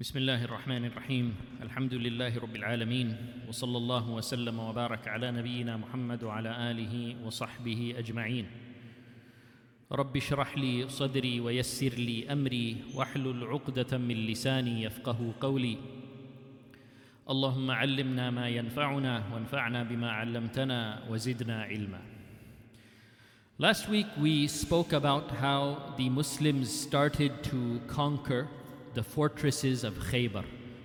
بسم الله الرحمن الرحيم الحمد لله رب العالمين وصلى الله وسلم وبارك على نبينا محمد وعلى آله وصحبه أجمعين رب اشرح لي صدري ويسر لي أمري واحلل عقدة من لساني يفقه قولي اللهم علمنا ما ينفعنا وانفعنا بما علمتنا وزدنا علما. Last week we spoke about how the Muslims started to conquer the fortresses of Khaibar,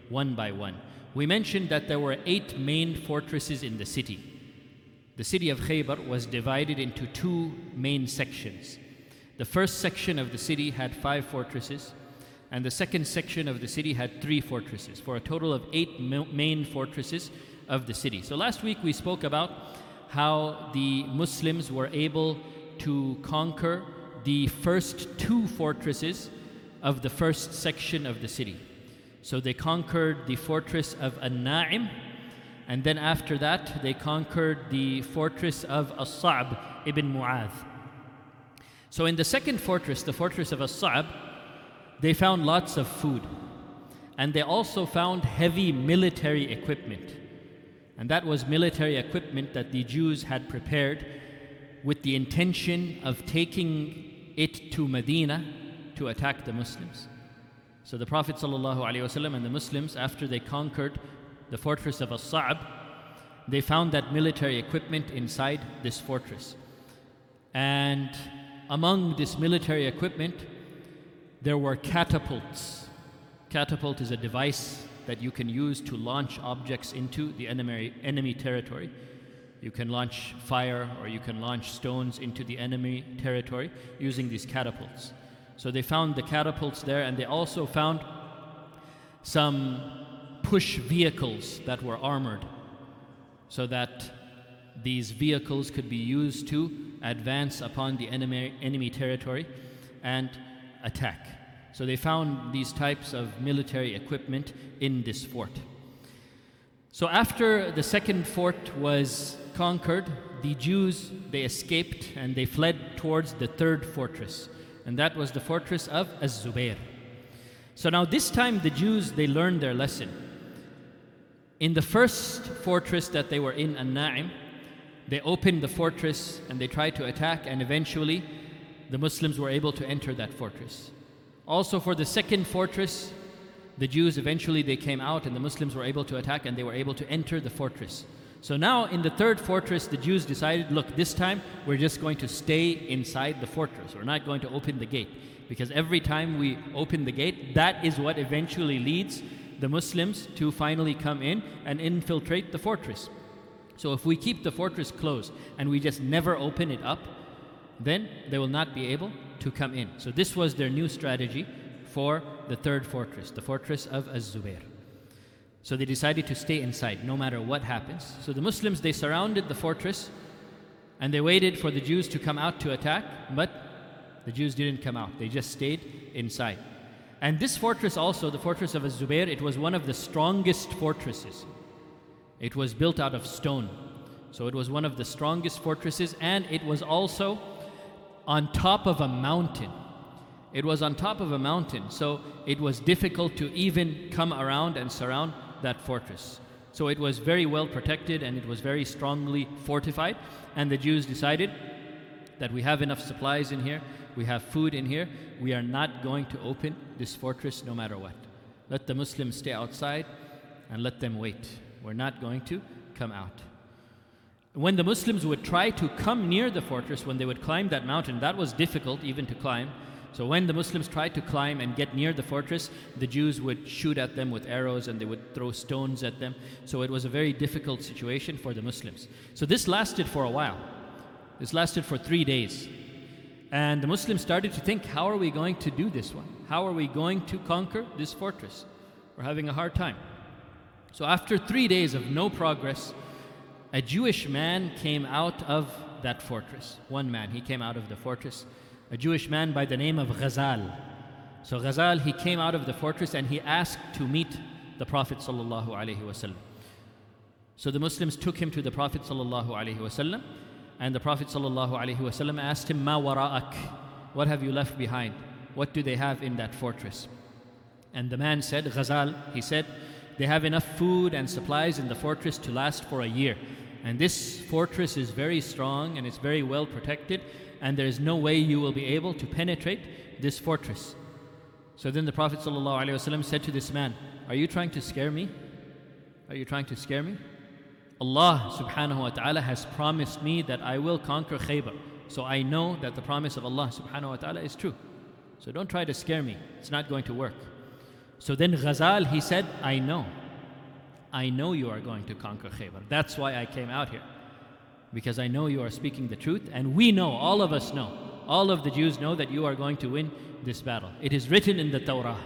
one by one. We mentioned that there were 8 main fortresses in the city. The city of Khaibar was divided into 2 main sections. The first section of the city had 5 fortresses, and the second section of the city had 3 fortresses, for a total of 8 main fortresses of the city. So last week we spoke about how the Muslims were able to conquer the first 2 fortresses of the first section of the city. So they conquered the fortress of An-Na'im, and then after that they conquered the fortress of As-Sa'b ibn Mu'adh. So in the second fortress, the fortress of As-Sa'b, they found lots of food, and they also found heavy military equipment. And that was military equipment that the Jews had prepared with the intention of taking it to Medina to attack the Muslims. So the Prophet ﷺ and the Muslims, after they conquered the fortress of As-Sa'b, they found that military equipment inside this fortress. And among this military equipment, there were catapults. Catapult is a device that you can use to launch objects into the enemy territory. You can launch fire or you can launch stones into the enemy territory using these catapults. So they found the catapults there, and they also found some push vehicles that were armored so that these vehicles could be used to advance upon the enemy territory and attack. So they found these types of military equipment in this fort. So after the second fort was conquered, the Jews, they escaped and they fled towards the third fortress, and that was the fortress of Az-Zubayr. So now this time the Jews, they learned their lesson. In the first fortress that they were in, An-Na'im, they opened the fortress and they tried to attack, and eventually the Muslims were able to enter that fortress. Also for the second fortress, the Jews eventually they came out and the Muslims were able to attack and they were able to enter the fortress. So now in the third fortress, the Jews decided, look, this time we're just going to stay inside the fortress. We're not going to open the gate, because every time we open the gate, that is what eventually leads the Muslims to finally come in and infiltrate the fortress. So if we keep the fortress closed and we just never open it up, then they will not be able to come in. So this was their new strategy for the third fortress, the fortress of Az-Zubayr. So they decided to stay inside no matter what happens. So the Muslims, they surrounded the fortress and they waited for the Jews to come out to attack, but the Jews didn't come out. They just stayed inside. And this fortress also, the fortress of Az-Zubayr, it was one of the strongest fortresses. It was built out of stone. So it was one of the strongest fortresses, and it was also on top of a mountain. It was on top of a mountain, so it was difficult to even come around and surround that fortress. So it was very well protected and it was very strongly fortified, and the Jews decided that we have enough supplies in here, we have food in here, we are not going to open this fortress no matter what. Let the Muslims stay outside and let them wait. We're not going to come out. When the Muslims would try to come near the fortress, when they would climb that mountain, that was difficult even to climb. So when the Muslims tried to climb and get near the fortress, the Jews would shoot at them with arrows and they would throw stones at them. So it was a very difficult situation for the Muslims. So this lasted for a while. This lasted for 3 days. And the Muslims started to think, how are we going to do this one? How are we going to conquer this fortress? We're having a hard time. So after 3 days of no progress, a Jewish man came out of that fortress. One man, he came out of the fortress. A Jewish man by the name of Ghazal. So Ghazal, he came out of the fortress and he asked to meet the Prophet ﷺ. So the Muslims took him to the Prophet ﷺ, and the Prophet ﷺ asked him, "Ma wara'ak?" What have you left behind? What do they have in that fortress? And the man said, Ghazal, he said, they have enough food and supplies in the fortress to last for a year. And this fortress is very strong and it's very well protected, and there is no way you will be able to penetrate this fortress. So then the Prophet ﷺ said to this man, are you trying to scare me? Are you trying to scare me? Allah subhanahu wa ta'ala has promised me that I will conquer Khaybar. So I know that the promise of Allah subhanahu wa ta'ala is true. So don't try to scare me. It's not going to work. So then Ghazal, he said, I know you are going to conquer Khaybar. That's why I came out here. Because I know you are speaking the truth, and we know, all of us know, all of the Jews know that you are going to win this battle. It is written in the Torah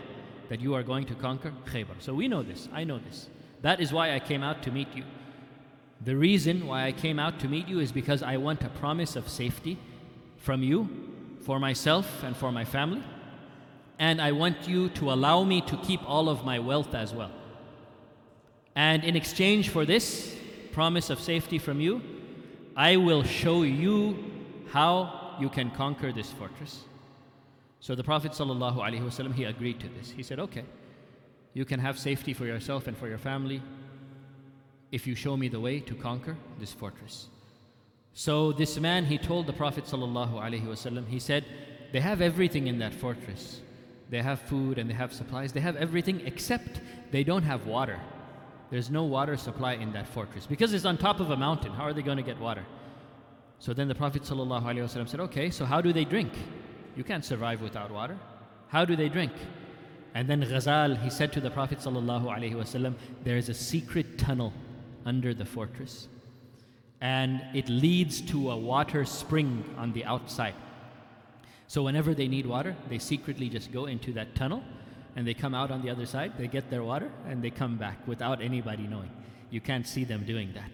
that you are going to conquer Khaybar. So we know this, I know this. That is why I came out to meet you. The reason why I came out to meet you is because I want a promise of safety from you, for myself and for my family. And I want you to allow me to keep all of my wealth as well. And in exchange for this promise of safety from you, I will show you how you can conquer this fortress. So the Prophet ﷺ, he agreed to this. He said, okay, you can have safety for yourself and for your family if you show me the way to conquer this fortress. So this man, he told the Prophet ﷺ, he said, they have everything in that fortress. They have food and they have supplies. They have everything except they don't have water. There's no water supply in that fortress. Because it's on top of a mountain, how are they going to get water? So then the Prophet ﷺ said, okay, so how do they drink? You can't survive without water. How do they drink? And then Ghazal, he said to the Prophet ﷺ, there is a secret tunnel under the fortress. And it leads to a water spring on the outside. So whenever they need water, they secretly just go into that tunnel. And they come out on the other side, they get their water, and they come back without anybody knowing. You can't see them doing that.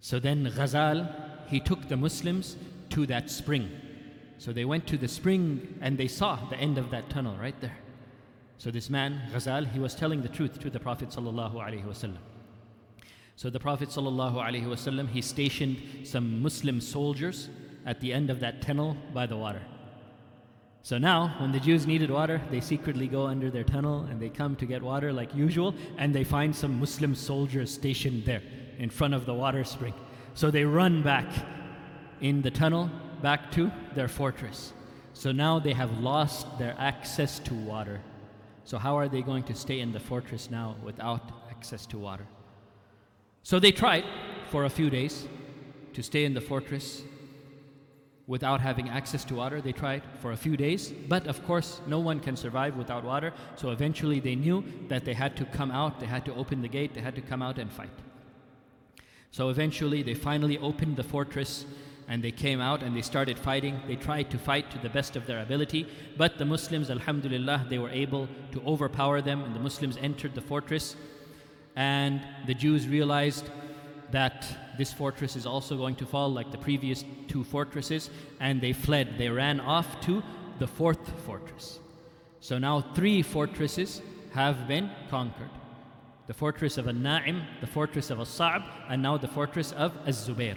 So then Ghazal, he took the Muslims to that spring. So they went to the spring and they saw the end of that tunnel right there. So this man, Ghazal, he was telling the truth to the Prophet ﷺ. So the Prophet ﷺ, he stationed some Muslim soldiers at the end of that tunnel by the water. So now, when the Jews needed water, they secretly go under their tunnel and they come to get water like usual, and they find some Muslim soldiers stationed there in front of the water spring. So they run back in the tunnel back to their fortress. So now they have lost their access to water. So how are they going to stay in the fortress now without access to water? So they tried for a few days to stay in the fortress without having access to water. They tried for a few days, but of course no one can survive without water. So eventually they knew that they had to come out, they had to open the gate, they had to come out and fight. So eventually they finally opened the fortress and they came out and they started fighting. They tried to fight to the best of their ability, but the Muslims, alhamdulillah, they were able to overpower them, and the Muslims entered the fortress. And the Jews realized that this fortress is also going to fall like the previous two fortresses, and they fled. They ran off to the fourth fortress. So now three fortresses have been conquered. The fortress of An-Na'im, the fortress of As-Sa'b, and now the fortress of Az-Zubayr.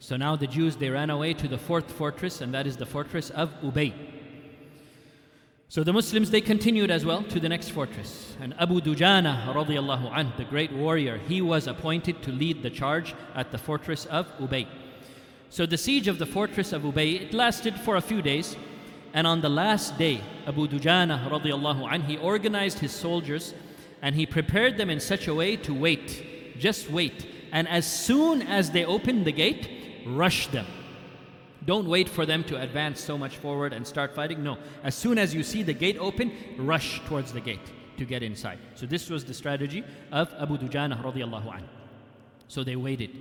So now the Jews, they ran away to the fourth fortress, and that is the fortress of Ubay. So the Muslims, they continued as well to the next fortress. And Abu Dujana radiallahu anh, the great warrior, he was appointed to lead the charge at the fortress of Ubay. So the siege of the fortress of Ubay, it lasted for a few days. And on the last day, Abu Dujana radiallahu anh, he organized his soldiers and he prepared them in such a way to wait, just wait. And as soon as they opened the gate, rush them. Don't wait for them to advance so much forward and start fighting. No, as soon as you see the gate open, rush towards the gate to get inside. So this was the strategy of Abu Dujana radiallahu anhu. So they waited.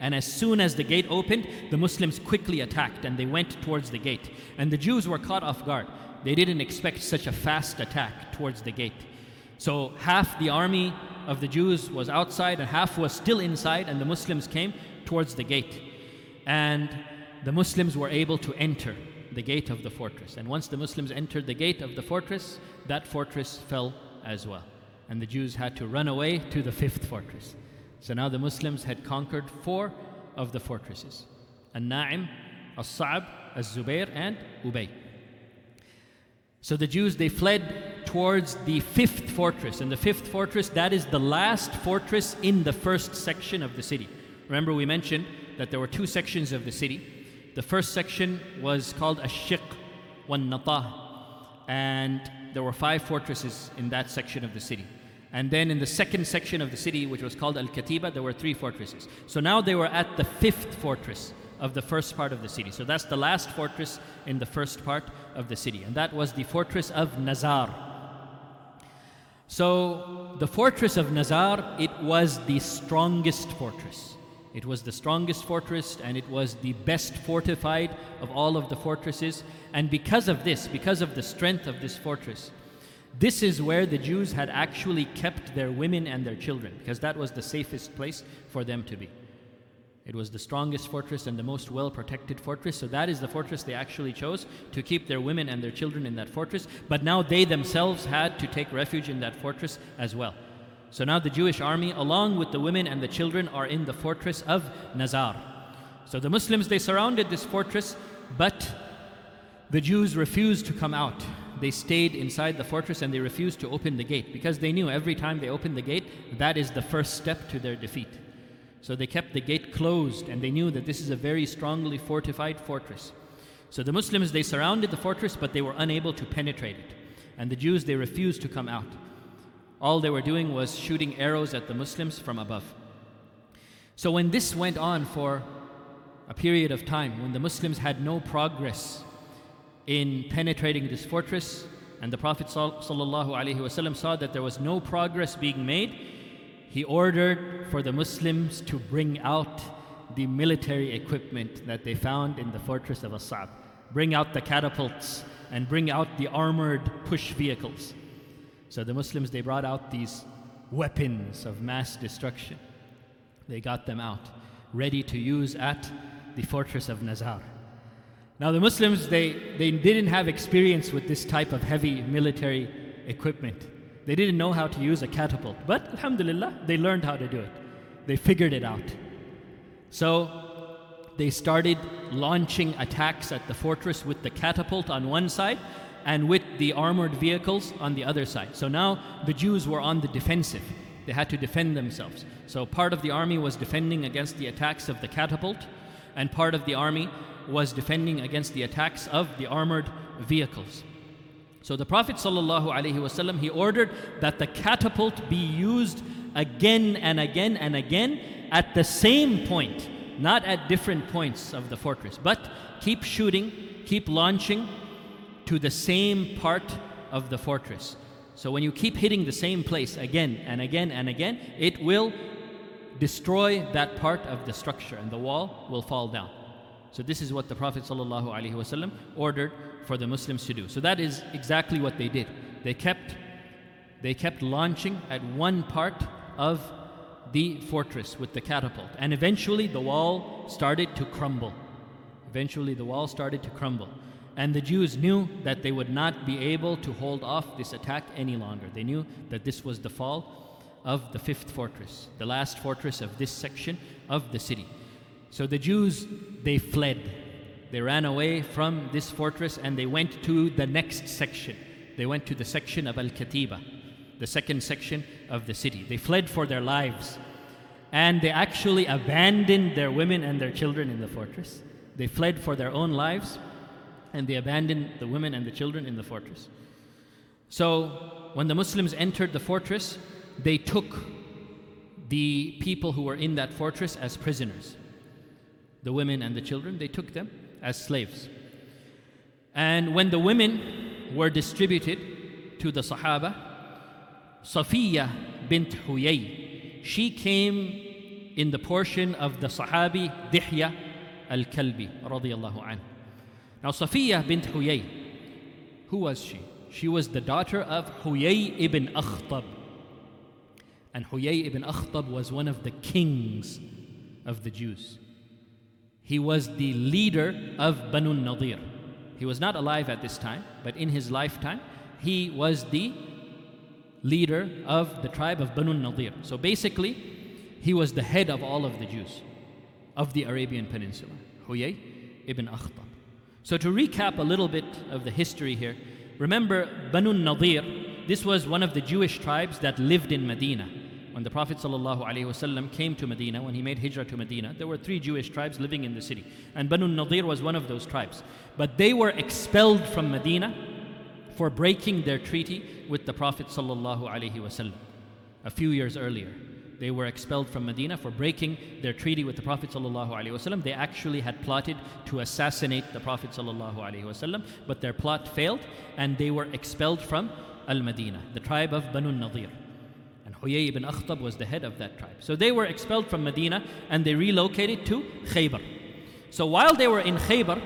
And as soon as the gate opened, the Muslims quickly attacked and they went towards the gate. And the Jews were caught off guard. They didn't expect such a fast attack towards the gate. So half the army of the Jews was outside and half was still inside, and the Muslims came towards the gate. And the Muslims were able to enter the gate of the fortress. And once the Muslims entered the gate of the fortress, that fortress fell as well. And the Jews had to run away to the fifth fortress. So now the Muslims had conquered four of the fortresses: An-Na'im, As-Sa'b, Az-Zubayr, and Ubay. So the Jews, they fled towards the fifth fortress. And the fifth fortress, that is the last fortress in the first section of the city. Remember, we mentioned that there were two sections of the city. The first section was called Al-Shiqq wa-Nataah. And there were five fortresses in that section of the city. And then in the second section of the city, which was called Al-Katiba, there were three fortresses. So now they were at the fifth fortress of the first part of the city. So that's the last fortress in the first part of the city. And that was the fortress of Nazar. So the fortress of Nazar, it was the strongest fortress. It was the strongest fortress, and it was the best fortified of all of the fortresses. And because of this, because of the strength of this fortress, this is where the Jews had actually kept their women and their children, because that was the safest place for them to be. It was the strongest fortress and the most well-protected fortress. So that is the fortress they actually chose to keep their women and their children in that fortress. But now they themselves had to take refuge in that fortress as well. So now the Jewish army, along with the women and the children, are in the fortress of Nazar. So the Muslims, they surrounded this fortress, but the Jews refused to come out. They stayed inside the fortress and they refused to open the gate, because they knew every time they opened the gate, that is the first step to their defeat. So they kept the gate closed, and they knew that this is a very strongly fortified fortress. So the Muslims, they surrounded the fortress, but they were unable to penetrate it. And the Jews, they refused to come out. All they were doing was shooting arrows at the Muslims from above. So when this went on for a period of time, when the Muslims had no progress in penetrating this fortress, and the Prophet ﷺ saw that there was no progress being made, he ordered for the Muslims to bring out the military equipment that they found in the fortress of As-Sa'b. Bring out the catapults and bring out the armored push vehicles. So the Muslims, they brought out these weapons of mass destruction. They got them out, ready to use at the fortress of Nazar. Now the Muslims, they didn't have experience with this type of heavy military equipment. They didn't know how to use a catapult, but alhamdulillah, they learned how to do it. They figured it out. So they started launching attacks at the fortress with the catapult on one side and with the armored vehicles on the other side. So now the Jews were on the defensive. They had to defend themselves. So part of the army was defending against the attacks of the catapult, and part of the army was defending against the attacks of the armored vehicles. So the Prophet ﷺ, he ordered that the catapult be used again and again and again at the same point, not at different points of the fortress, but keep shooting, keep launching to the same part of the fortress. So when you keep hitting the same place again and again and again, it will destroy that part of the structure and the wall will fall down. So this is what the Prophet ﷺ ordered for the Muslims to do. So that is exactly what they did. They kept launching at one part of the fortress with the catapult. And eventually the wall started to crumble. And the Jews knew that they would not be able to hold off this attack any longer. They knew that this was the fall of the fifth fortress, the last fortress of this section of the city. So the Jews, they fled. They ran away from this fortress and they went to the next section. They went to the section of Al-Katiba, the second section of the city. They fled for their lives. And they actually abandoned their women and their children in the fortress. They fled for their own lives and they abandoned the women and the children in the fortress. So when the Muslims entered the fortress, they took the people who were in that fortress as prisoners. The women and the children, they took them as slaves. And when the women were distributed to the Sahaba, Safiya bint Huyay, she came in the portion of the Sahabi Dihya al-Kalbi radiyallahu anhu. Now Safiya bint Huyay, who was she? She was the daughter of Huyay ibn Akhtab. And Huyay ibn Akhtab was one of the kings of the Jews. He was the leader of Banu Nadir. He was not alive at this time, but in his lifetime, he was the leader of the tribe of Banu Nadir. So basically, he was the head of all of the Jews of the Arabian Peninsula, Huyay ibn Akhtab. So to recap a little bit of the history here, Remember Banu Nadir, this was one of the Jewish tribes that lived in Medina. When the Prophet ﷺ came to Medina, when he made hijrah to Medina, there were 3 Jewish tribes living in the city. And Banu Nadir was one of those tribes. But they were expelled from Medina for breaking their treaty with the Prophet ﷺ a few years earlier. They were expelled from Medina for breaking their treaty with the Prophet ﷺ. They actually had plotted to assassinate the Prophet ﷺ, but their plot failed and they were expelled from Al-Madinah, the tribe of Banu Nadir. And Huyay ibn Akhtab was the head of that tribe. So they were expelled from Medina and they relocated to Khaibar. So while they were in Khaibar,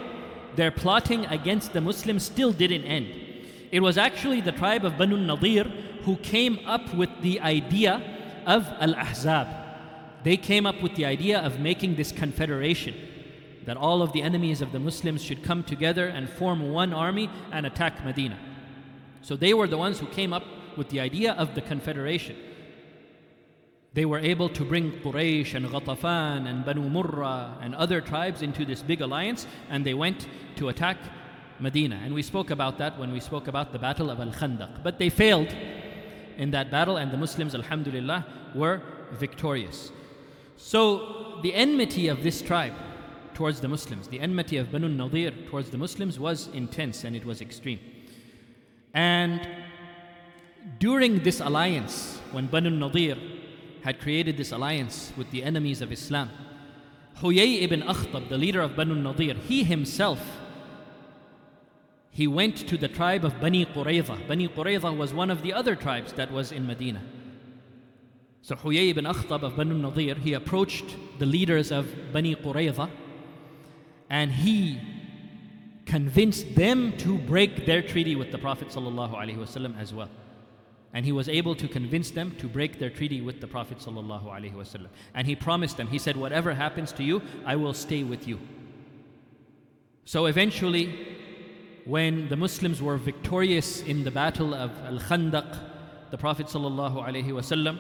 their plotting against the Muslims still didn't end. It was actually the tribe of Banu Nadir who came up with the idea of Al-Ahzab. They came up with the idea of making this confederation, that all of the enemies of the Muslims should come together and form one army and attack Medina. So they were the ones who came up with the idea of the confederation. They were able to bring Quraysh and Ghatafan and Banu Murrah and other tribes into this big alliance, and they went to attack Medina. And we spoke about that when we spoke about the Battle of Al-Khandaq. But they failed in that battle, and the Muslims, alhamdulillah, were victorious. So the enmity of this tribe towards the Muslims, the enmity of Banu Nadir towards the Muslims, was intense and it was extreme. And during this alliance, when Banu Nadir had created this alliance with the enemies of Islam, Huyay ibn Akhtab, the leader of Banu Nadir, he himself, he went to the tribe of Bani Qurayza. Bani Qurayza was one of the other tribes that was in Medina. So Huyay ibn Akhtab of Banu Nadir, he approached the leaders of Bani Qurayza and he convinced them to break their treaty with the Prophet ﷺ as well. And he was able to convince them to break their treaty with the Prophet ﷺ. And he promised them, he said, whatever happens to you, I will stay with you. So eventually, when the Muslims were victorious in the battle of Al-Khandaq, the Prophet ﷺ,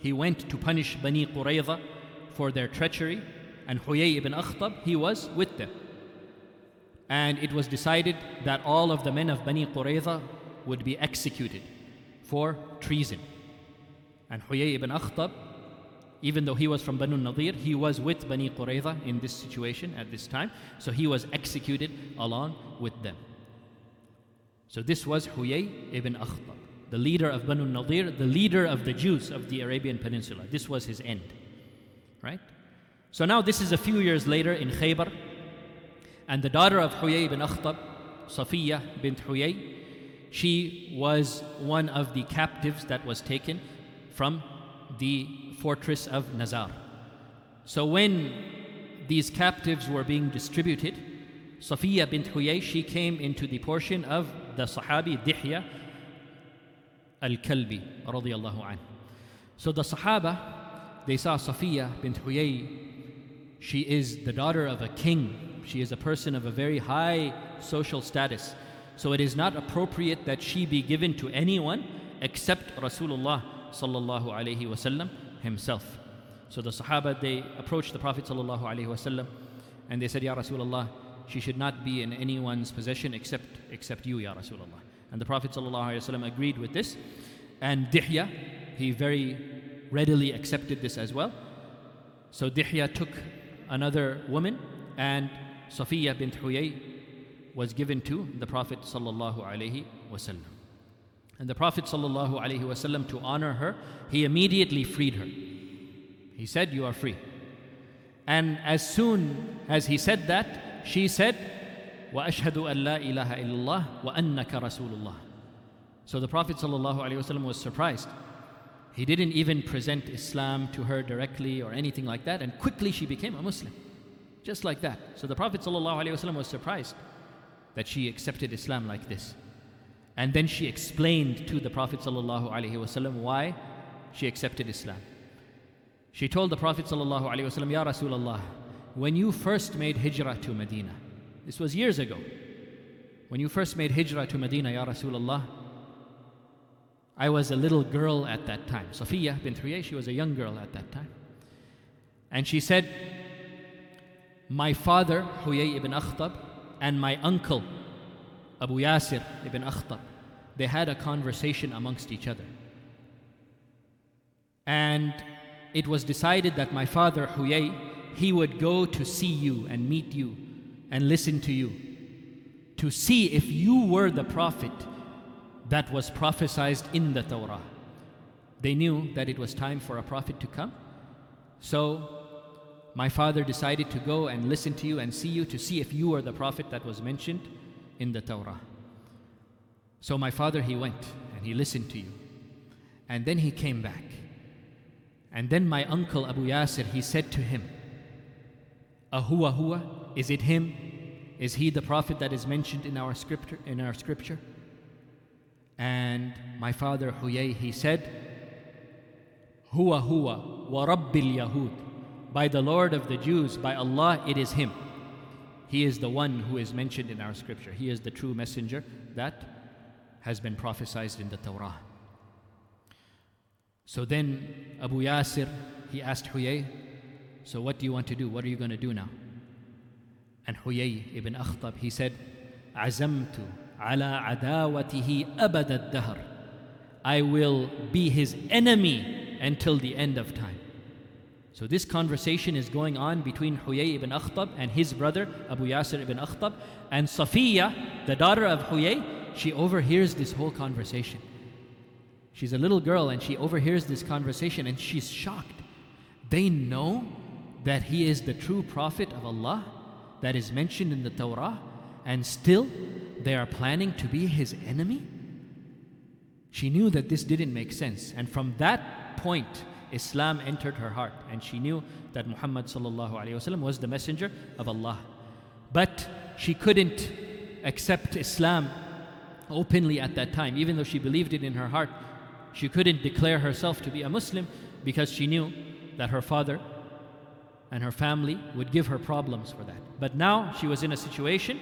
he went to punish Bani Qurayza for their treachery, and Huyay ibn Akhtab, he was with them. And it was decided that all of the men of Bani Qurayza would be executed for treason. And Huyay ibn Akhtab, even though he was from Banu Nadir, he was with Bani Qurayza in this situation at this time. So he was executed along with them. So this was Huyay ibn Akhtab, the leader of Banu Nadir, the leader of the Jews of the Arabian Peninsula. This was his end, right? So now this is a few years later in Khaybar. And the daughter of Huyay ibn Akhtab, Safiya bint Huyay, she was one of the captives that was taken from the fortress of Nazar. So when these captives were being distributed, Safiya bint Huyay, she came into the portion of the Sahabi Dihya al-Kalbi radiyallahu anhu. So the Sahaba, they saw Safiya bint Huyay, she is the daughter of a king. She is a person of a very high social status. So it is not appropriate that she be given to anyone except Rasulullah sallallahu alayhi wasallam himself. So the Sahaba, they approached the Prophet sallallahu alaihi wasallam and they said, Ya Rasulullah, she should not be in anyone's possession except you, Ya Rasulullah. And the Prophet sallallahu alaihi wasallam agreed with this. And Dihya, he very readily accepted this as well. So Dihya took another woman and Safiya bint Huyay was given to the Prophet sallallahu alaihi wasallam. And the Prophet ﷺ, to honor her, he immediately freed her. He said, you are free. And as soon as he said that, she said, وَأَشْهَدُ أَنْ لَا إِلَهَ إِلَّا اللَّهُ وَأَنَّكَ رَسُولُ اللَّهِ. So the Prophet ﷺ was surprised. He didn't even present Islam to her directly or anything like that. And quickly she became a Muslim, just like that. So the Prophet ﷺ was surprised that she accepted Islam like this. And then she explained to the Prophet ﷺ why she accepted Islam. She told the Prophet ﷺ, Ya Rasulullah, when you first made hijrah to Medina, this was years ago, when you first made hijrah to Medina, Ya Rasulullah, I was a little girl at that time. Safiya bint Huyay, she was a young girl at that time. And she said, my father, Huyay ibn Akhtab, and my uncle, Abu Yasir ibn Akhtab, they had a conversation amongst each other. And it was decided that my father, Huyay, he would go to see you and meet you and listen to you, to see if you were the prophet that was prophesied in the Torah. They knew that it was time for a prophet to come. So my father decided to go and listen to you and see you, to see if you were the prophet that was mentioned in the Torah. So my father, he went and he listened to you. And then he came back. And then my uncle Abu Yasir, he said to him, "Ahuwa huwa? Is it him? Is he the prophet that is mentioned in our scripture?" And my father Huyay, he said, "Huwa huwa wa Rabbil Yahud. By the Lord of the Jews, by Allah, it is him. He is the one who is mentioned in our scripture. He is the true messenger that has been prophesied in the Torah." So then Abu Yasir, he asked Huyay, "So what do you want to do? What are you going to do now?" And Huyay ibn Akhtab, he said, "Azamtu ala adawatihi abad ad-dahr. I will be his enemy until the end of time." So this conversation is going on between Huyay ibn Akhtab and his brother Abu Yasir ibn Akhtab, and Safiya, the daughter of Huyay, she overhears this whole conversation. She's a little girl and she overhears this conversation and she's shocked. They know that he is the true prophet of Allah that is mentioned in the Torah, and still they are planning to be his enemy? She knew that this didn't make sense, and from that point Islam entered her heart, and she knew that Muhammad ﷺ was the messenger of Allah. But she couldn't accept Islam openly at that time. Even though she believed it in her heart, she couldn't declare herself to be a Muslim because she knew that her father and her family would give her problems for that. But now she was in a situation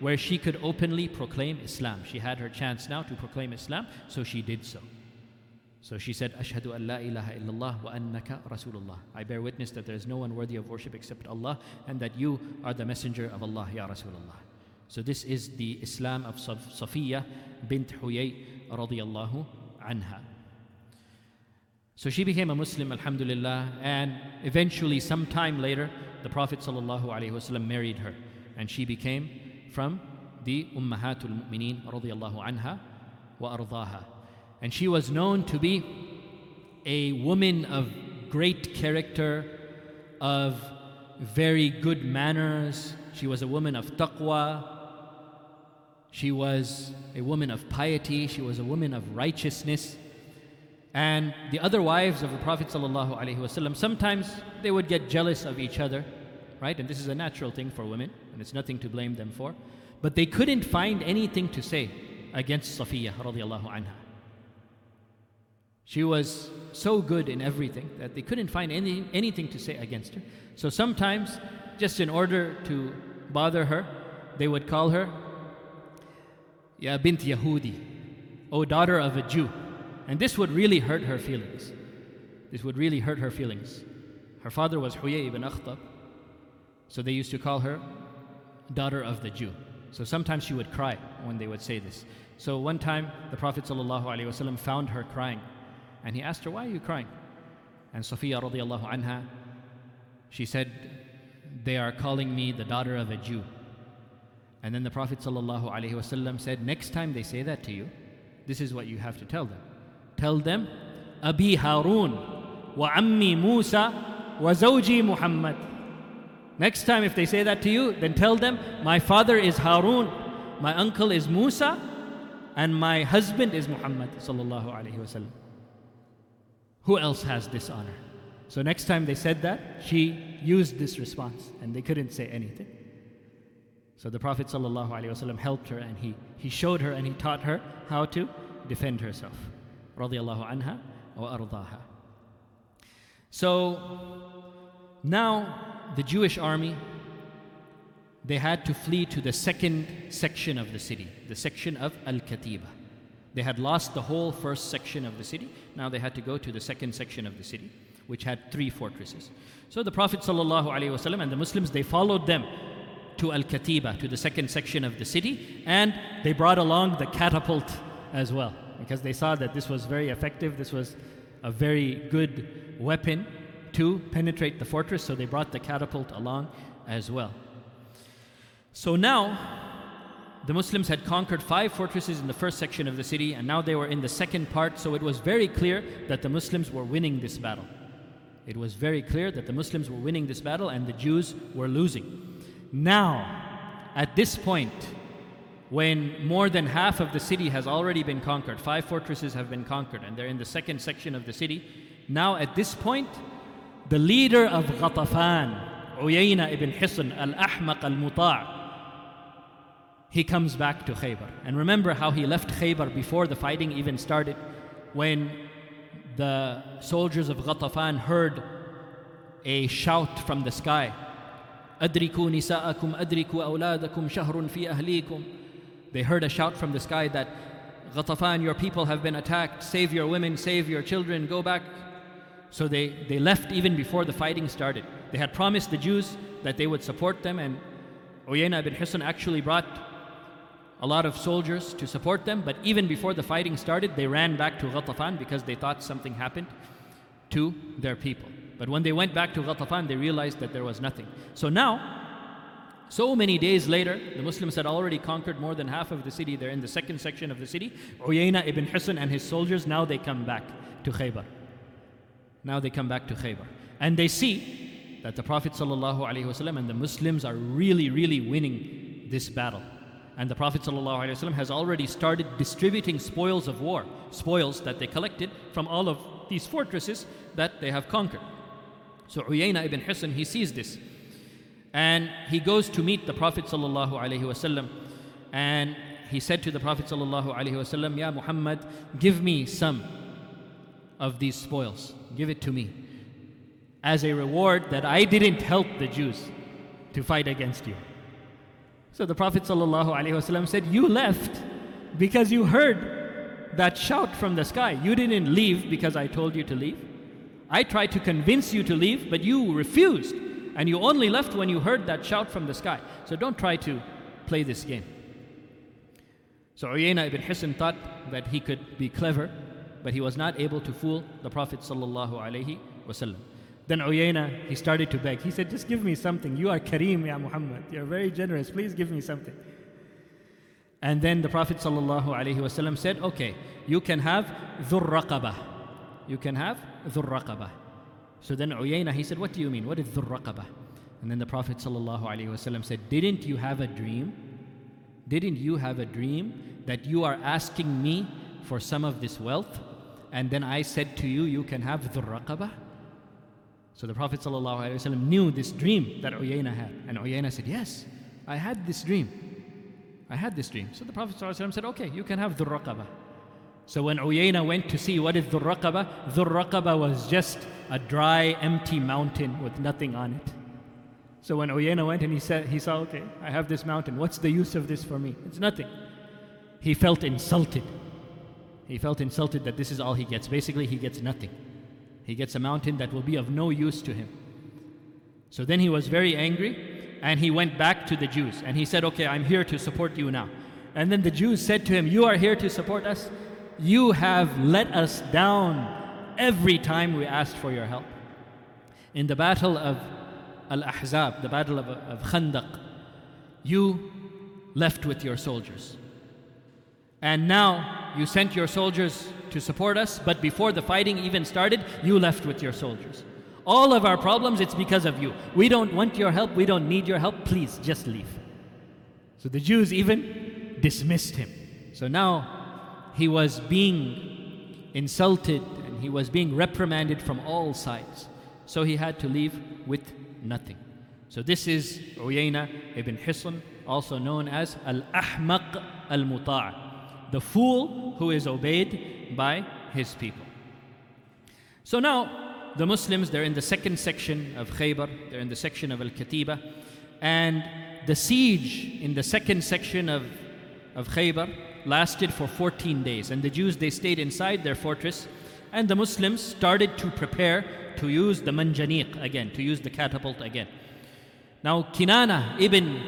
where she could openly proclaim Islam. She had her chance now to proclaim Islam, so she did so. So she said, "Ashhadu an la ilaha illallah wa annaka rasulullah. I bear witness that there is no one worthy of worship except Allah, and that you are the messenger of Allah, ya Rasulullah." So this is the Islam of Safiya bint Huyay radiyallahu anha. So she became a Muslim, alhamdulillah, and eventually sometime later the Prophet sallallahu alaihi wasallam married her, and she became from the Ummahatul Mu'mineen radiyallahu anha wa ardaha. And she was known to be a woman of great character, of very good manners. She was a woman of taqwa. She was a woman of piety. She was a woman of righteousness. And the other wives of the Prophet ﷺ, sometimes they would get jealous of each other, right? And this is a natural thing for women, and it's nothing to blame them for. But they couldn't find anything to say against Safiya radiallahu anha. She was so good in everything that they couldn't find anything to say against her. So sometimes, just in order to bother her, they would call her, "Ya bint Yahudi," "O daughter of a Jew." And this would really hurt her feelings. Her father was Huyay ibn Akhtab, so they used to call her daughter of the Jew. So sometimes she would cry when they would say this. So one time, the Prophet ﷺ found her crying. And he asked her, "Why are you crying?" And Safiya radiallahu anha, she said, "They are calling me the daughter of a Jew." And then the Prophet ﷺ said, "Next time they say that to you, this is what you have to tell them. Tell them, 'Abi Harun wa Ammi Musa wa Zawji Muhammad.' Next time if they say that to you, then tell them, 'My father is Harun, my uncle is Musa, and my husband is Muhammad sallallahu alaihi wasallam. Who else has this honor?'" So next time they said that, she used this response, and they couldn't say anything. So the Prophet ﷺ helped her, and he showed her and he taught her how to defend herself. Radiallahu anha wa ardaha. So now the Jewish army, they had to flee to the second section of the city, the section of Al-Katiba. They had lost the whole first section of the city. Now they had to go to the second section of the city, which had 3 fortresses. So the Prophet ﷺ and the Muslims, they followed them to Al-Katiba, to the second section of the city, and they brought along the catapult as well, because they saw that this was very effective, this was a very good weapon to penetrate the fortress, so they brought the catapult along as well. So now, the Muslims had conquered 5 fortresses in the first section of the city, and now they were in the second part, so it was very clear that the Muslims were winning this battle. It was very clear that the Muslims were winning this battle and the Jews were losing. Now, at this point, when more than half of the city has already been conquered, 5 fortresses have been conquered, and they're in the second section of the city, now at this point, the leader of Ghatafan, Uyayna ibn Hisn al-Ahmaq al-Muta'a, he comes back to Khaibar. And remember how he left Khaibar before the fighting even started, when the soldiers of Ghatafan heard a shout from the sky. Adriku nisa'akum, adriku awladakum, shahrun fi ahlikum. They heard a shout from the sky that, Ghatafan, your people have been attacked. Save your women, save your children, go back. So they left even before the fighting started. They had promised the Jews that they would support them, and Uyayna ibn Hisn actually brought a lot of soldiers to support them, but even before the fighting started, they ran back to Ghatafan because they thought something happened to their people. But when they went back to Ghatafan, they realized that there was nothing. So now, so many days later, the Muslims had already conquered more than half of the city. They're in the second section of the city. Uyayna ibn Hisn and his soldiers, now they come back to Khaybar. Now they come back to Khaybar. And they see that the Prophet ﷺ and the Muslims are really, really winning this battle. And the Prophet ﷺ has already started distributing spoils of war, spoils that they collected from all of these fortresses that they have conquered. So Uyayna ibn Hisn, he sees this. And he goes to meet the Prophet ﷺ. And he said to the Prophet ﷺ, Ya Muhammad, give me some of these spoils. Give it to me as a reward that I didn't help the Jews to fight against you. So the Prophet ﷺ said, you left because you heard that shout from the sky. You didn't leave because I told you to leave. I tried to convince you to leave, but you refused. And you only left when you heard that shout from the sky. So don't try to play this game. So Uyayna ibn Hisn thought that he could be clever, but he was not able to fool the Prophet ﷺ. Then Uyayna, he started to beg. He said, just give me something. You are Kareem, Ya Muhammad. You're very generous. Please give me something. And then the Prophet ﷺ said, okay, you can have dhurraqabah. You can have dhurraqabah. So then Uyayna, he said, what do you mean? What is dhurraqabah? And then the Prophet ﷺ said, didn't you have a dream? Didn't you have a dream that you are asking me for some of this wealth? And then I said to you, you can have dhurraqabah? So the Prophet ﷺ knew this dream that Uyayna had. And Uyayna said, yes, I had this dream. I had this dream. So the Prophet ﷺ said, okay, you can have dhurraqabah. So when Uyayna went to see what is dhurraqabah was just a dry, empty mountain with nothing on it. So when Uyayna went and he saw, okay, I have this mountain. What's the use of this for me? It's nothing. He felt insulted. He felt insulted that this is all he gets. Basically, he gets nothing. He gets a mountain that will be of no use to him. So then he was very angry, and he went back to the Jews. And he said, okay, I'm here to support you now. And then the Jews said to him, you are here to support us? You have let us down every time we asked for your help. In the battle of Al-Ahzab, the battle of Khandaq, you left with your soldiers. And now you sent your soldiers to support us, but before the fighting even started, you left with your soldiers. All of our problems, it's because of you. We don't want your help, we don't need your help, please just leave. So the Jews even dismissed him. So now he was being insulted and he was being reprimanded from all sides. So he had to leave with nothing. So this is Uyayna ibn Hisn, also known as Al-Ahmaq al-Muta'a, the fool who is obeyed by his people. So now the Muslims, they're in the second section of Khaybar, they're in the section of Al-Katiba, and the siege in the second section of Khaybar lasted for 14 days, and the Jews, they stayed inside their fortress, and the Muslims started to prepare to use the manjaniq again, to use the catapult again. Now Kinana ibn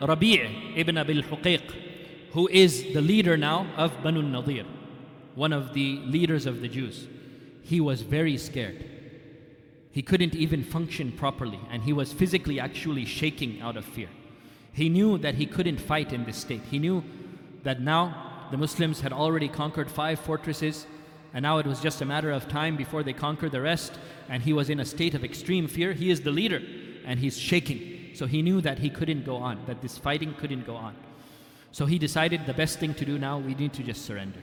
Rabi' ibn Abil Huqayq, who is the leader now of Banu Nadir, one of the leaders of the Jews. He was very scared. He couldn't even function properly, and he was physically actually shaking out of fear. He knew that he couldn't fight in this state. He knew that now the Muslims had already conquered 5 fortresses, and now it was just a matter of time before they conquered the rest, and he was in a state of extreme fear. He is the leader, and he's shaking. So he knew that he couldn't go on, that this fighting couldn't go on. So he decided the best thing to do now, we need to just surrender.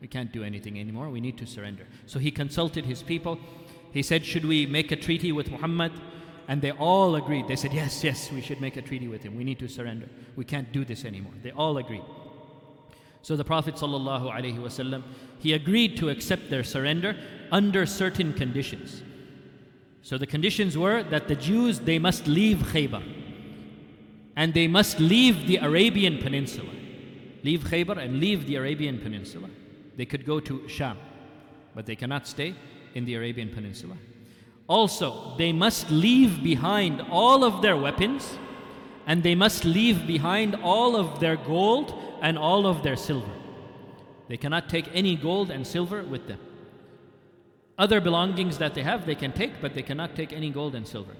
We can't do anything anymore, we need to surrender. So he consulted his people. He said, should we make a treaty with Muhammad? And they all agreed. They said, yes, we should make a treaty with him. We need to surrender. We can't do this anymore. They all agreed. So the Prophet ﷺ, he agreed to accept their surrender under certain conditions. So the conditions were that the Jews, they must leave Khaibar, and they must leave the Arabian Peninsula. Leave Khaibar and leave the Arabian Peninsula. They could go to Sham, but they cannot stay in the Arabian Peninsula. Also, they must leave behind all of their weapons, and they must leave behind all of their gold and all of their silver. They cannot take any gold and silver with them. Other belongings that they have, they can take, but they cannot take any gold and silver.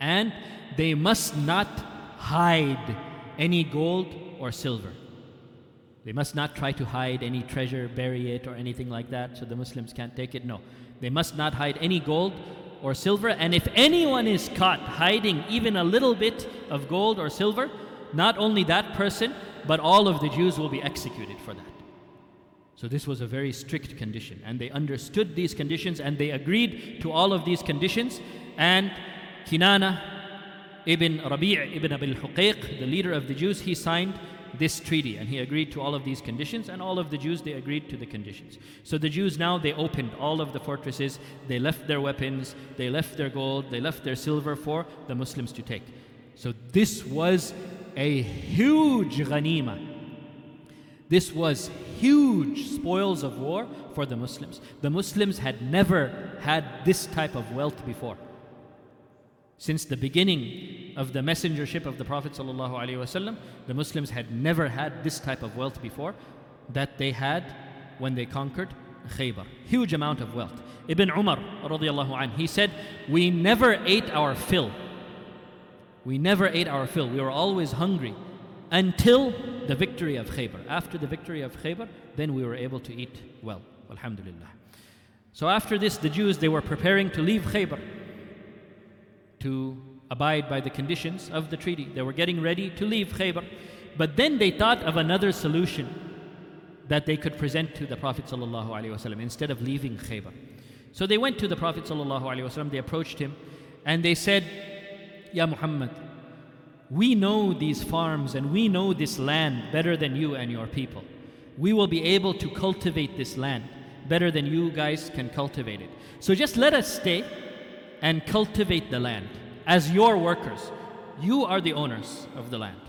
And they must not hide any gold or silver. They must not try to hide any treasure, bury it or anything like that, so the Muslims can't take it. No, they must not hide any gold or silver. And if anyone is caught hiding even a little bit of gold or silver, not only that person, but all of the Jews will be executed for that. So this was a very strict condition, and they understood these conditions, and they agreed to all of these conditions. And Kinana ibn Rabi' ibn Abil Huqayq, the leader of the Jews, he signed this treaty, and he agreed to all of these conditions, and all of the Jews, they agreed to the conditions. So the Jews now, they opened all of the fortresses, they left their weapons, they left their gold, they left their silver for the Muslims to take. So this was a huge ghanima. This was huge spoils of war for the Muslims. The Muslims had never had this type of wealth before. Since the beginning of the messengership of the Prophet ﷺ, the Muslims had never had this type of wealth before that they had when they conquered Khaybar. Huge amount of wealth. Ibn Umar radiallahu anh, he said, we never ate our fill. We never ate our fill. We were always hungry until the victory of Khaybar. After the victory of Khaybar, then we were able to eat well. Alhamdulillah. So after this, the Jews, they were preparing to leave Khaybar, to abide by the conditions of the treaty. They were getting ready to leave Khaybar. But then they thought of another solution that they could present to the Prophet ﷺ instead of leaving Khaybar. So they went to the Prophet ﷺ, they approached him, and they said, Ya Muhammad, we know these farms and we know this land better than you and your people. We will be able to cultivate this land better than you guys can cultivate it. So just let us stay and cultivate the land as your workers. You are the owners of the land,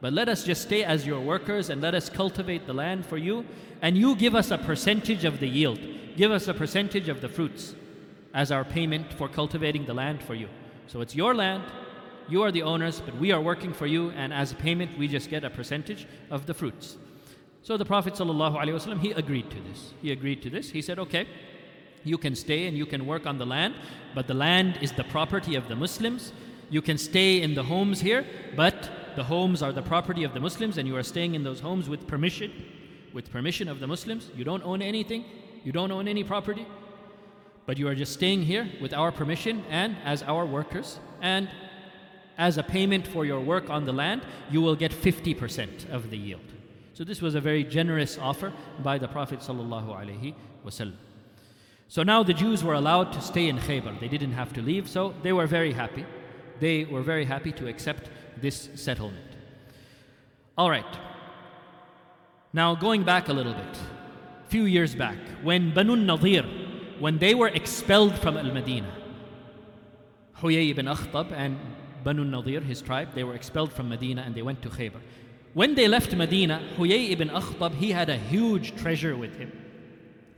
but let us just stay as your workers and let us cultivate the land for you, and you give us a percentage of the yield. Give us a percentage of the fruits as our payment for cultivating the land for you. So it's your land, you are the owners, but we are working for you, and as a payment we just get a percentage of the fruits. So the Prophet ﷺ, he agreed to this. He said, okay, you can stay and you can work on the land, but the land is the property of the Muslims. You can stay in the homes here, but the homes are the property of the Muslims, and you are staying in those homes with permission of the Muslims. You don't own anything, you don't own any property, but you are just staying here with our permission and as our workers. And as a payment for your work on the land, you will get 50% of the yield. So this was a very generous offer by the Prophet ﷺ. So now the Jews were allowed to stay in Khaybar. They didn't have to leave, so they were very happy. They were very happy to accept this settlement. All right. Now going back a little bit, a few years back, when Banu Nadir, when they were expelled from Al-Madinah, Huyay ibn Akhtab and Banu Nadir, his tribe, they were expelled from Medina and they went to Khaybar. When they left Medina, Huyay ibn Akhtab, he had a huge treasure with him.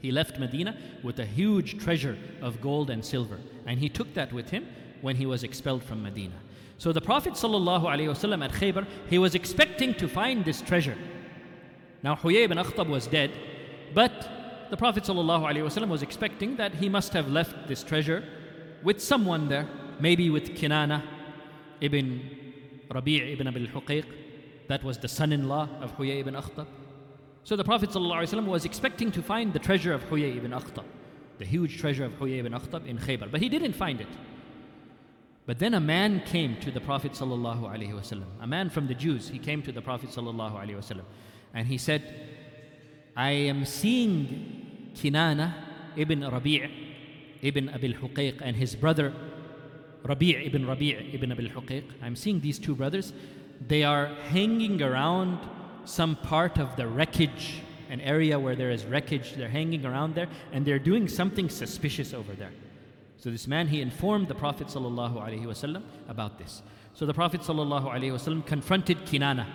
He left Medina with a huge treasure of gold and silver, and he took that with him when he was expelled from Medina. So the Prophet ﷺ at Khaybar, he was expecting to find this treasure. Now Huyay ibn Akhtab was dead, but the Prophet ﷺ was expecting that he must have left this treasure with someone there, maybe with Kinana ibn Rabi' ibn Abil Huqayq, that was the son-in-law of Huyay ibn Akhtab. So the Prophet ﷺ was expecting to find the treasure of Huyay ibn Akhtab, the huge treasure of Huyay ibn Akhtab in Khaybar, but he didn't find it. But then a man came to the Prophet ﷺ, a man from the Jews, he came to the Prophet ﷺ, and he said, I am seeing Kinana ibn Rabi' ibn Abil Huqayq and his brother Rabi' ibn Abil Huqayq. I'm seeing these two brothers, they are hanging around some part of the wreckage, an area where there is wreckage, they're hanging around there and they're doing something suspicious over there. So this man, he informed the Prophet ﷺ about this. So the Prophet ﷺ confronted Kinana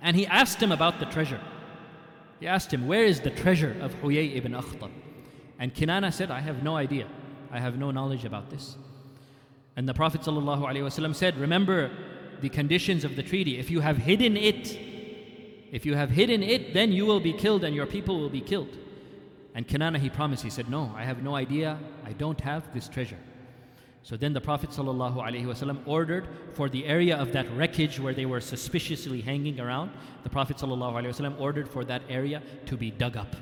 and he asked him about the treasure. He asked him, where is the treasure of Huyay ibn Akhtab? And Kinana said, I have no idea. I have no knowledge about this. And the Prophet ﷺ said, remember the conditions of the treaty. If you have hidden it, then you will be killed and your people will be killed. And Kinana, he promised, he said, no, I have no idea, I don't have this treasure. So then the Prophet ﷺ ordered for the area of that wreckage where they were suspiciously hanging around, the Prophet ﷺ ordered for that area to be dug up.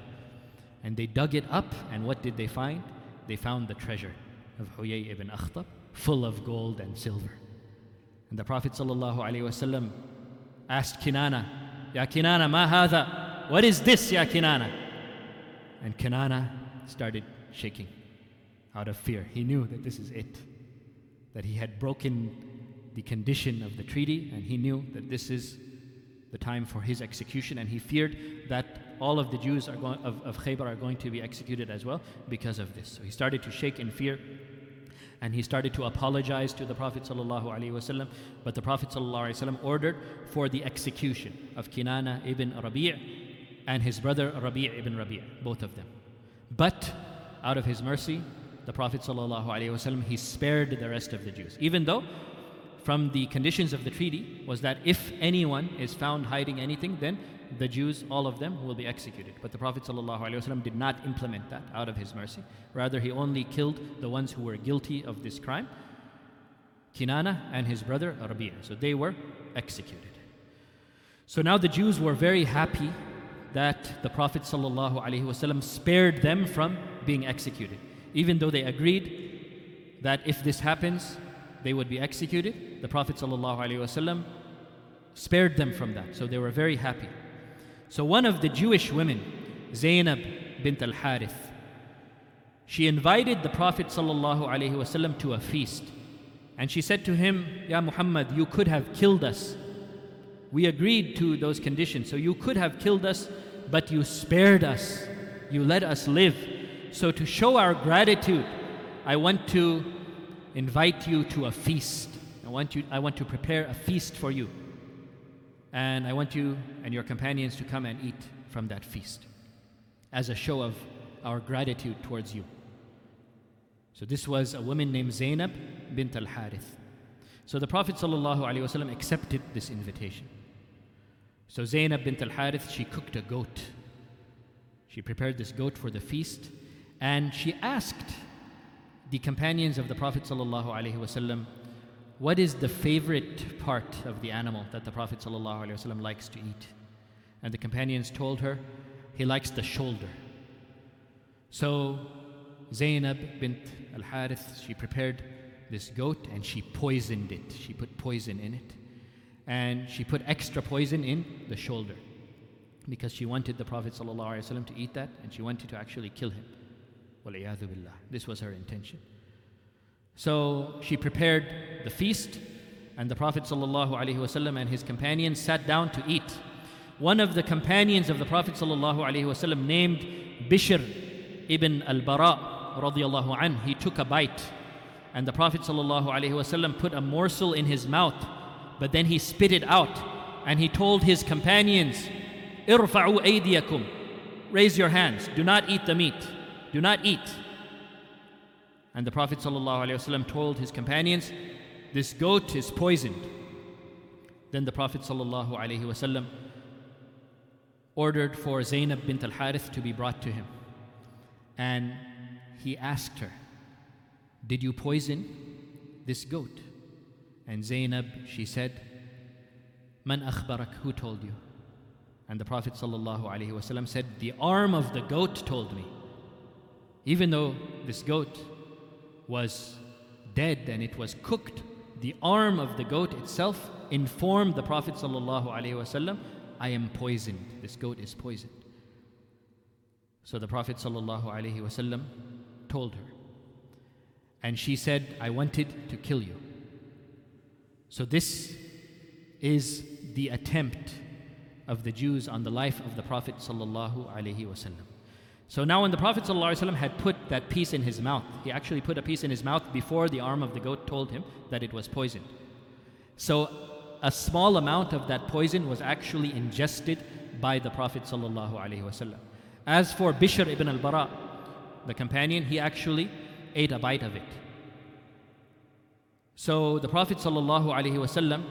And they dug it up, and what did they find? They found the treasure of Huyay ibn Akhtab, full of gold and silver. And the Prophet ﷺ asked Kinana, Ya Kinana, ma hadha? What is this, Ya Kinana? And Kinana started shaking out of fear. He knew that this is it, that he had broken the condition of the treaty, and he knew that this is the time for his execution, and he feared that all of the Jews of Khaybar are going to be executed as well because of this. So he started to shake in fear, and he started to apologize to the Prophet ﷺ, but the Prophet ﷺ ordered for the execution of Kinana ibn Rabi' and his brother Rabi' ibn Rabi', both of them. But out of his mercy, the Prophet ﷺ, he spared the rest of the Jews, even though from the conditions of the treaty was that if anyone is found hiding anything, then the Jews, all of them, will be executed. But the Prophet ﷺ did not implement that out of his mercy. Rather, he only killed the ones who were guilty of this crime, Kinana and his brother Rabi'. So they were executed. So now the Jews were very happy that the Prophet ﷺ spared them from being executed. Even though they agreed that if this happens, they would be executed, the Prophet ﷺ spared them from that. So they were very happy. So one of the Jewish women, Zainab bint al-Harith, she invited the Prophet ﷺ to a feast. And she said to him, Ya Muhammad, you could have killed us. We agreed to those conditions, so you could have killed us, but you spared us. You let us live. So to show our gratitude, I want to invite you to a feast. I want to prepare a feast for you. And I want you and your companions to come and eat from that feast as a show of our gratitude towards you. So this was a woman named Zainab bint al-Harith. So the Prophet ﷺ accepted this invitation. So Zainab bint al-Harith, she cooked a goat. She prepared this goat for the feast, and she asked the companions of the Prophet ﷺ, what is the favorite part of the animal that the Prophet ﷺ likes to eat? And the companions told her, he likes the shoulder. So Zainab bint al-Harith, she prepared this goat and she poisoned it. She put poison in it, and she put extra poison in the shoulder because she wanted the Prophet ﷺ to eat that, and she wanted to actually kill him. Wal-iyadhu billah. This was her intention. So she prepared the feast, and the Prophet ﷺ and his companions sat down to eat. One of the companions of the Prophet ﷺ, named Bishr ibn al-Bara radiyallahu anhu, he took a bite. And the Prophet ﷺ put a morsel in his mouth, but then he spit it out, and he told his companions, Irfa'u aydiyakum, raise your hands, do not eat the meat, do not eat. And the Prophet ﷺ told his companions, this goat is poisoned. Then the Prophet ﷺ ordered for Zainab bint al-Harith to be brought to him. And he asked her, "Did you poison this goat?" And Zainab, she said, "Man akhbarak, who told you?" And the Prophet ﷺ said, "The arm of the goat told me." Even though this goat was dead and it was cooked, the arm of the goat itself informed the Prophet ﷺ, "I am poisoned, this goat is poisoned." So the Prophet ﷺ told her. And she said, "I wanted to kill you." So this is the attempt of the Jews on the life of the Prophet ﷺ. So now when the Prophet ﷺ had put that piece in his mouth, he actually put a piece in his mouth before the arm of the goat told him that it was poisoned. So a small amount of that poison was actually ingested by the Prophet ﷺ. As for Bishr ibn al-Bara, the companion, he actually ate a bite of it. So the Prophet ﷺ,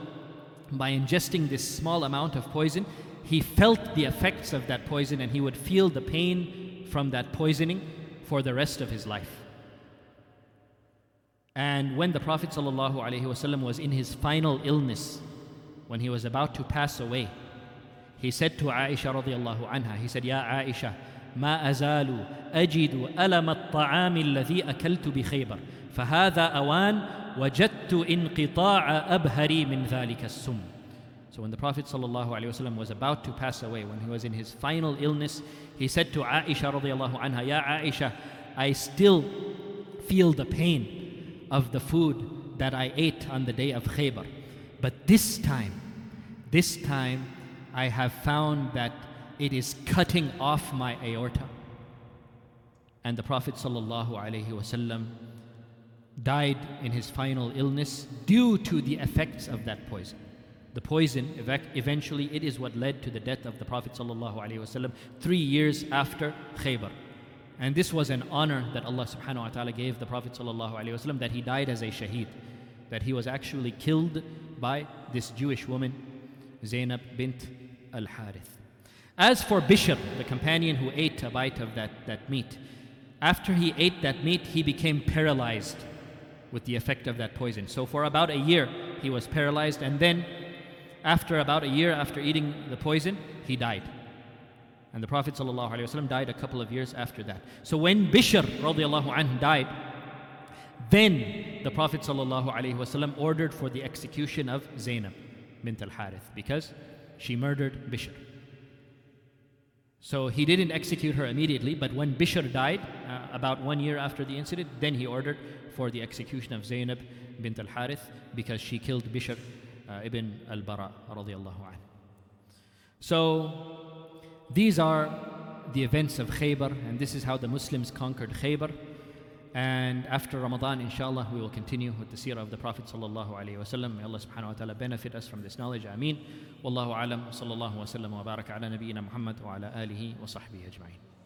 by ingesting this small amount of poison, he felt the effects of that poison, and he would feel the pain from that poisoning for the rest of his life. And when the Prophet ﷺ was in his final illness, when he was about to pass away, he said to Aisha radiallahu anha, he said, "Ya Aisha, ما أزال أجد ألم الطعام الذي أكلت بخيبر فهذا أوان وجدت انقطاع أبهري من ذلك السم." So when the Prophet ﷺ was about to pass away, when he was in his final illness, he said to Aisha radiallahu anha, "Ya Aisha, I still feel the pain of the food that I ate on the day of Khaybar. But this time I have found that it is cutting off my aorta." And the Prophet ﷺ died in his final illness due to the effects of that poison. The poison, eventually, it is what led to the death of the Prophet ﷺ 3 years after Khaybar. And this was an honor that Allah subhanahu wa ta'ala gave the Prophet ﷺ, that he died as a shaheed, that he was actually killed by this Jewish woman, Zainab bint al-Harith. As for Bishr, the companion who ate a bite of that meat, after he ate that meat, he became paralyzed with the effect of that poison. So for about a year, he was paralyzed, and then after about a year after eating the poison, he died. And the Prophet ﷺ died a couple of years after that. So when Bishr radiallahu anhu died, then the Prophet ﷺ ordered for the execution of Zainab bint al-Harith because she murdered Bishr. So he didn't execute her immediately, but when Bishr died, about 1 year after the incident, then he ordered for the execution of Zainab bint al-Harith because she killed Bishr ibn al-Bara radiyallahu anhu. So these are the events of Khaybar, and this is how the Muslims conquered Khaybar. And after Ramadan, inshallah, we will continue with the seerah of the Prophet sallallahu alaihi wasallam. May Allah subhanahu wa ta'ala benefit us from this knowledge. Ameen. Wallahu alam. Sallallahu wa sallam wa baraka ala nabiyyina Muhammad wa ala alihi wa sahbihi ajma'in.